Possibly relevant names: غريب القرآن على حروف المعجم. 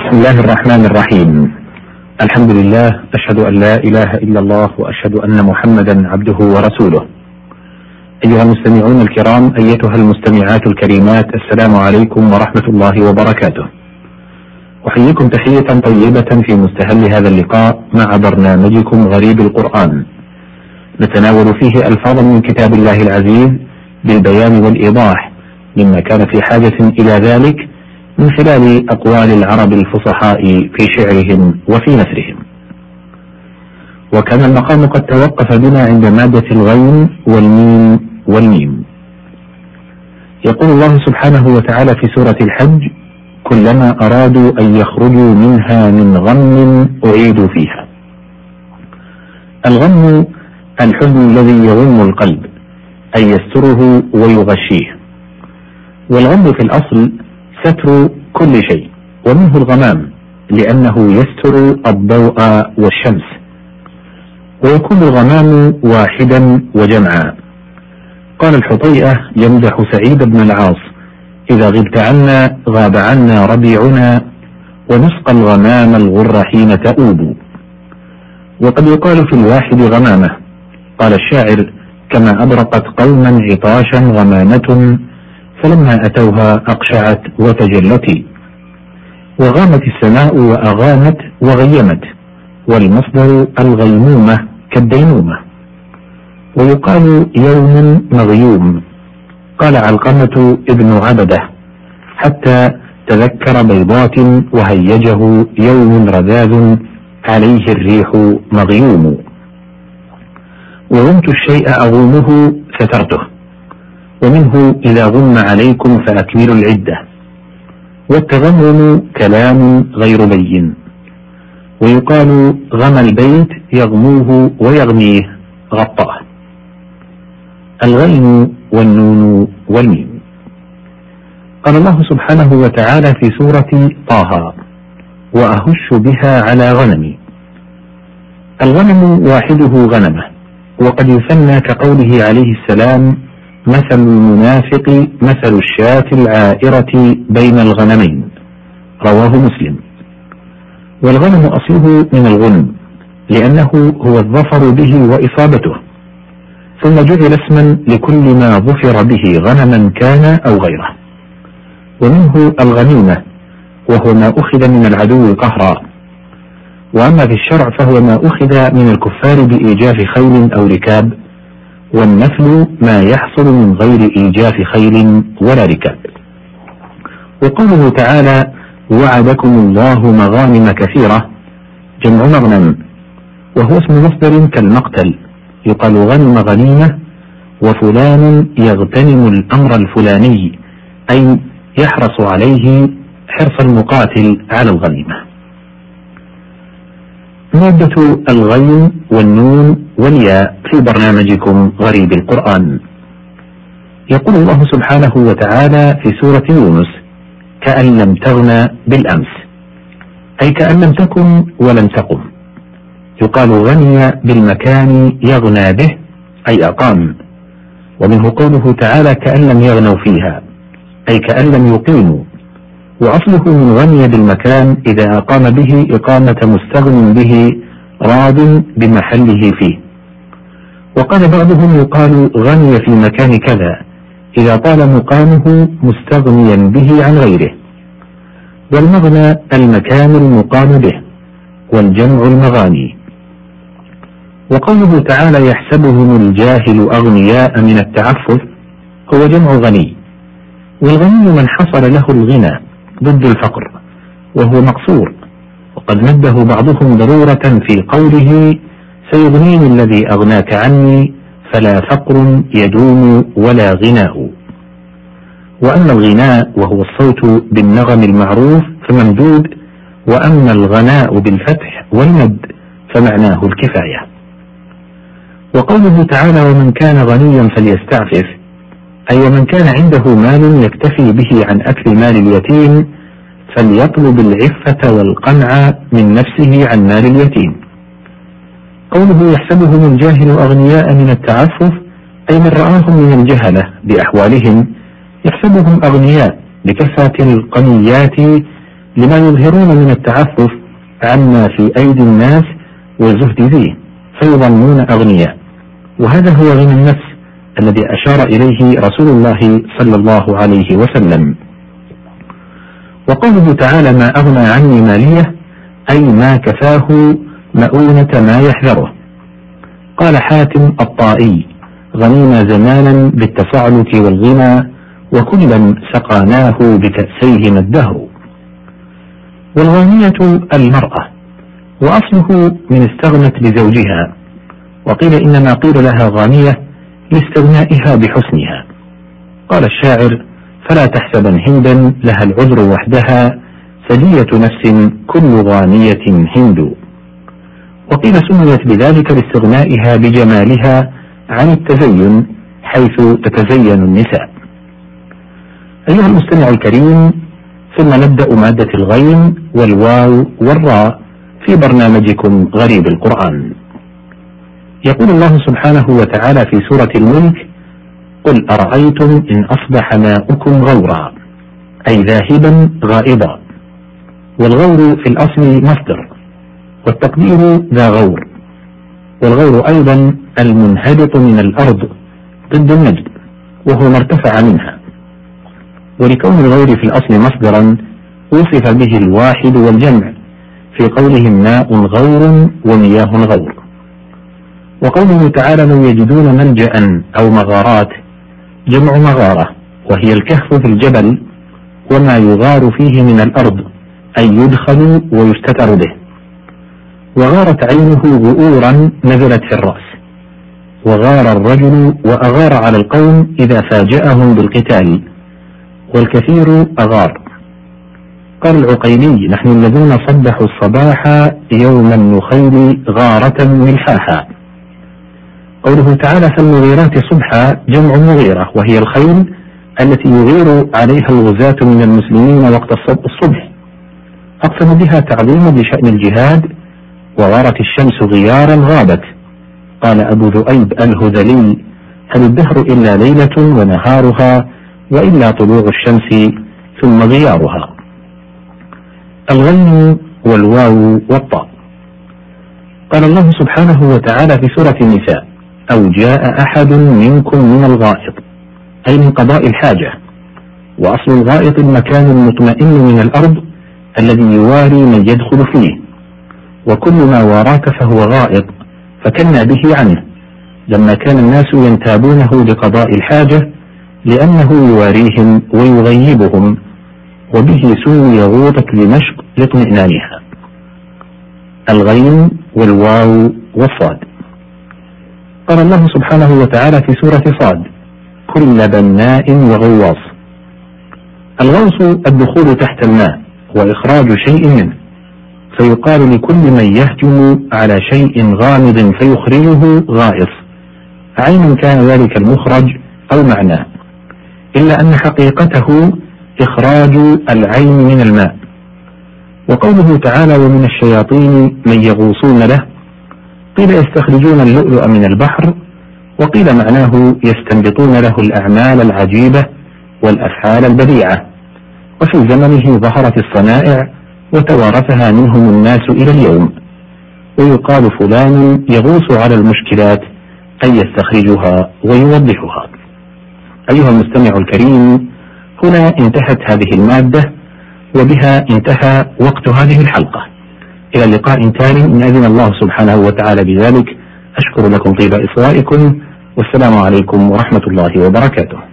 بسم الله الرحمن الرحيم. الحمد لله، أشهد أن لا إله إلا الله وأشهد أن محمدا عبده ورسوله. أيها المستمعون الكرام، أيتها المستمعات الكريمات، السلام عليكم ورحمة الله وبركاته. أحييكم تحية طيبة في مستهل هذا اللقاء مع برنامجكم غريب القرآن، نتناول فيه ألفاظا من كتاب الله العزيز بالبيان والإيضاح مما كان في حاجة إلى ذلك من خلال أقوال العرب الفصحاء في شعرهم وفي نثرهم. وكان المقام قد توقف بنا عند مادة الغين والميم والميم. يقول الله سبحانه وتعالى في سورة الحج: كلما أرادوا أن يخرجوا منها من غم أعيدوا فيها. الغم الحزن الذي يغم القلب أي يستره ويغشيه، والغم في الأصل ستر كل شيء، ومنه الغمام لأنه يستر الضوء والشمس، ويكون الغمام واحدا وجمعا. قال الحطيئة يمدح سعيد بن العاص: إذا غبت عنا غاب عنا ربيعنا ونسقى الغمام الغر حين تؤوب. وقد يقال في الواحد غمامة. قال الشاعر: كما أبرقت قوما عطاشا غمامة فلما أتوها أقشعت وتجلت. وغامت السماء وأغامت وغيمت، والمصدر الغيمومة كالدينومة، ويقال يوم مغيوم. قال علقمة ابن عبده: حتى تذكر بيضات وهيجه يوم رذاذ عليه الريح مغيوم. وغمت الشيء أغومه سترته، ومنه إذا غم عليكم فأكملوا العدة. والتغمم كلام غير بين، ويقال غم البيت يغموه ويغميه غطاه. الغين والنون والميم. قال الله سبحانه وتعالى في سورة طه: وأهش بها على غنمي. الغنم واحده غنمه، وقد يثنى كقوله عليه السلام: مثل المنافق مثل الشاة العائرة بين الغنمين. رواه مسلم. والغنم أصله من الغنم لأنه هو الظفر به وإصابته، ثم جعل اسما لكل ما ظفر به غنما كان أو غيره. ومنه الغنيمة، وهو ما أخذ من العدو قهرا. وأما في الشرع فهو ما أخذ من الكفار بإيجاف خيل أو ركاب، والنفل ما يحصل من غير إيجاف خيل ولا ركاب. وقوله تعالى: وعدكم الله مغانم كثيرة، جمع مغنم، وهو اسم مصدر كالمقتل، يقال غنم غنيمة. وفلان يغتنم الأمر الفلاني أي يحرص عليه حرص المقاتل على الغنيمة. مادة الغين والنون والياء في برنامجكم غريب القرآن. يقول الله سبحانه وتعالى في سورة يونس: كأن لم تغن بالأمس، أي كأن لم تكن ولم تقم. يقال غني بالمكان يغنى به أي أقام. ومنه قوله تعالى: كأن لم يغنوا فيها، أي كأن لم يقيموا. وأصله من غني بالمكان إذا أقام به إقامة مستغن به راض بمحله فيه. وقال بعضهم: يقال غني في مكان كذا إذا طال مقامه مستغنيا به عن غيره. والمغنى المكان المقام به، والجمع المغاني. وقوله تعالى: يحسبهم الجاهل أغنياء من التعفف، هو جمع غني. والغني من حصل له الغنى ضد الفقر وهو مقصور. وقد نبه بعضهم ضرورة في قوله: سيغنيني الذي أغناك عني فلا فقر يدوم ولا غناء. وأما الغناء وهو الصوت بالنغم المعروف فممدود، وأما الغناء بالفتح والمد فمعناه الكفاية. وقوله تعالى: ومن كان غنيا فليستعفف، أي من كان عنده مال يكتفي به عن أكل مال اليتيم فليطلب العفة والقنع من نفسه عن مال اليتيم. قوله: يحسبهم الجاهل أغنياء من التعفف، أي من رآهم من الجهلة بأحوالهم يحسبهم أغنياء لكثرة القنيات لما يظهرون من التعفف عما في أيدي الناس والزهد فيه فيظنون أغنياء. وهذا هو غنى النفس الذي أشار إليه رسول الله صلى الله عليه وسلم. وقوله تعالى ما أغنى عني ماليه أي ما كفاه مؤونة ما يحذره. قال حاتم الطائي غنينا زمانا بالتفاعلت والغنى وكلا سقاناه بكأسيه الدهر. والغانية المرأة وأصله من استغنت بزوجها، وقيل إنما قيل لها غانية لاستغنائها بحسنها. قال الشاعر فلا تحسبن هندا لها العذر وحدها فدية نفس كل غانية هند. وقيل سميت بذلك لاستغنائها بجمالها عن التزين حيث تتزين النساء. أيها المستمع الكريم، ثم نبدأ مادة الغين والواو والراء في برنامجكم غريب القرآن. يقول الله سبحانه وتعالى في سورة الملك قل أرأيتم إن أصبح ماؤكم غورا أي ذاهبا غائبا. والغور في الأصل مصدر والتقدير ذا غور. والغور أيضا المنهبط من الأرض ضد النجد وهو ما ارتفع منها. ولكون الغور في الأصل مصدرا وصف به الواحد والجمع في قولهم ماء غور ومياه غور. وقوله تعالى لو يجدون ملجأ أو مغارات جمع مغارة وهي الكهف في الجبل وما يغار فيه من الأرض أي يدخل ويستتر به. وغارت عينه غؤورا نزلت في الرأس. وغار الرجل وأغار على القوم إذا فاجأهم بالقتال والكثير أغار. قال العقيلي نحن الذين صبحوا الصباح يوم النخيل غارة ملحاحا. قوله تعالى فالمغيرات صبحا جمع مغيرة وهي الخيل التي يغير عليها الغزاة من المسلمين وقت الصبح، أقسم بها تعظيما لشأن الجهاد. وغارت الشمس غيارا غابت. قال أبو ذؤيب الهذلي هل الدهر إلا ليلة ونهارها وإلا طلوع الشمس ثم غيارها. الغين والواو والطاء. قال الله سبحانه وتعالى في سورة النساء أو جاء أحد منكم من الغائط أي من قضاء الحاجة. وأصل الغائط المكان المطمئن من الأرض الذي يواري من يدخل فيه، وكل ما واراك فهو غائط فكنا به عنه لما كان الناس ينتابونه لقضاء الحاجة لأنه يواريهم ويغيبهم، وبه سمي غوطة دمشق لاطمئنانها. الغين والواو والصاد. قال الله سبحانه وتعالى في سورة صاد كل بناء وغواص. الغوص الدخول تحت الماء وإخراج شيء منه، فيقال لكل من يهجم على شيء غامض فيخرجه غائص عين كان ذلك المخرج أو معناه، إلا أن حقيقته إخراج العين من الماء. وقوله تعالى ومن الشياطين من يغوصون له قيل يستخرجون اللؤلؤ من البحر، وقيل معناه يستنبطون له الأعمال العجيبة والأفعال البديعة. وفي زمنه ظهرت الصنائع وتوارثها منهم الناس إلى اليوم. ويقال فلان يغوص على المشكلات أي يستخرجها ويوضحها. أيها المستمع الكريم، هنا انتهت هذه المادة وبها انتهى وقت هذه الحلقة. إلى اللقاء تالي إن أذن الله سبحانه وتعالى بذلك. أشكر لكم طيب إصغائكم والسلام عليكم ورحمة الله وبركاته.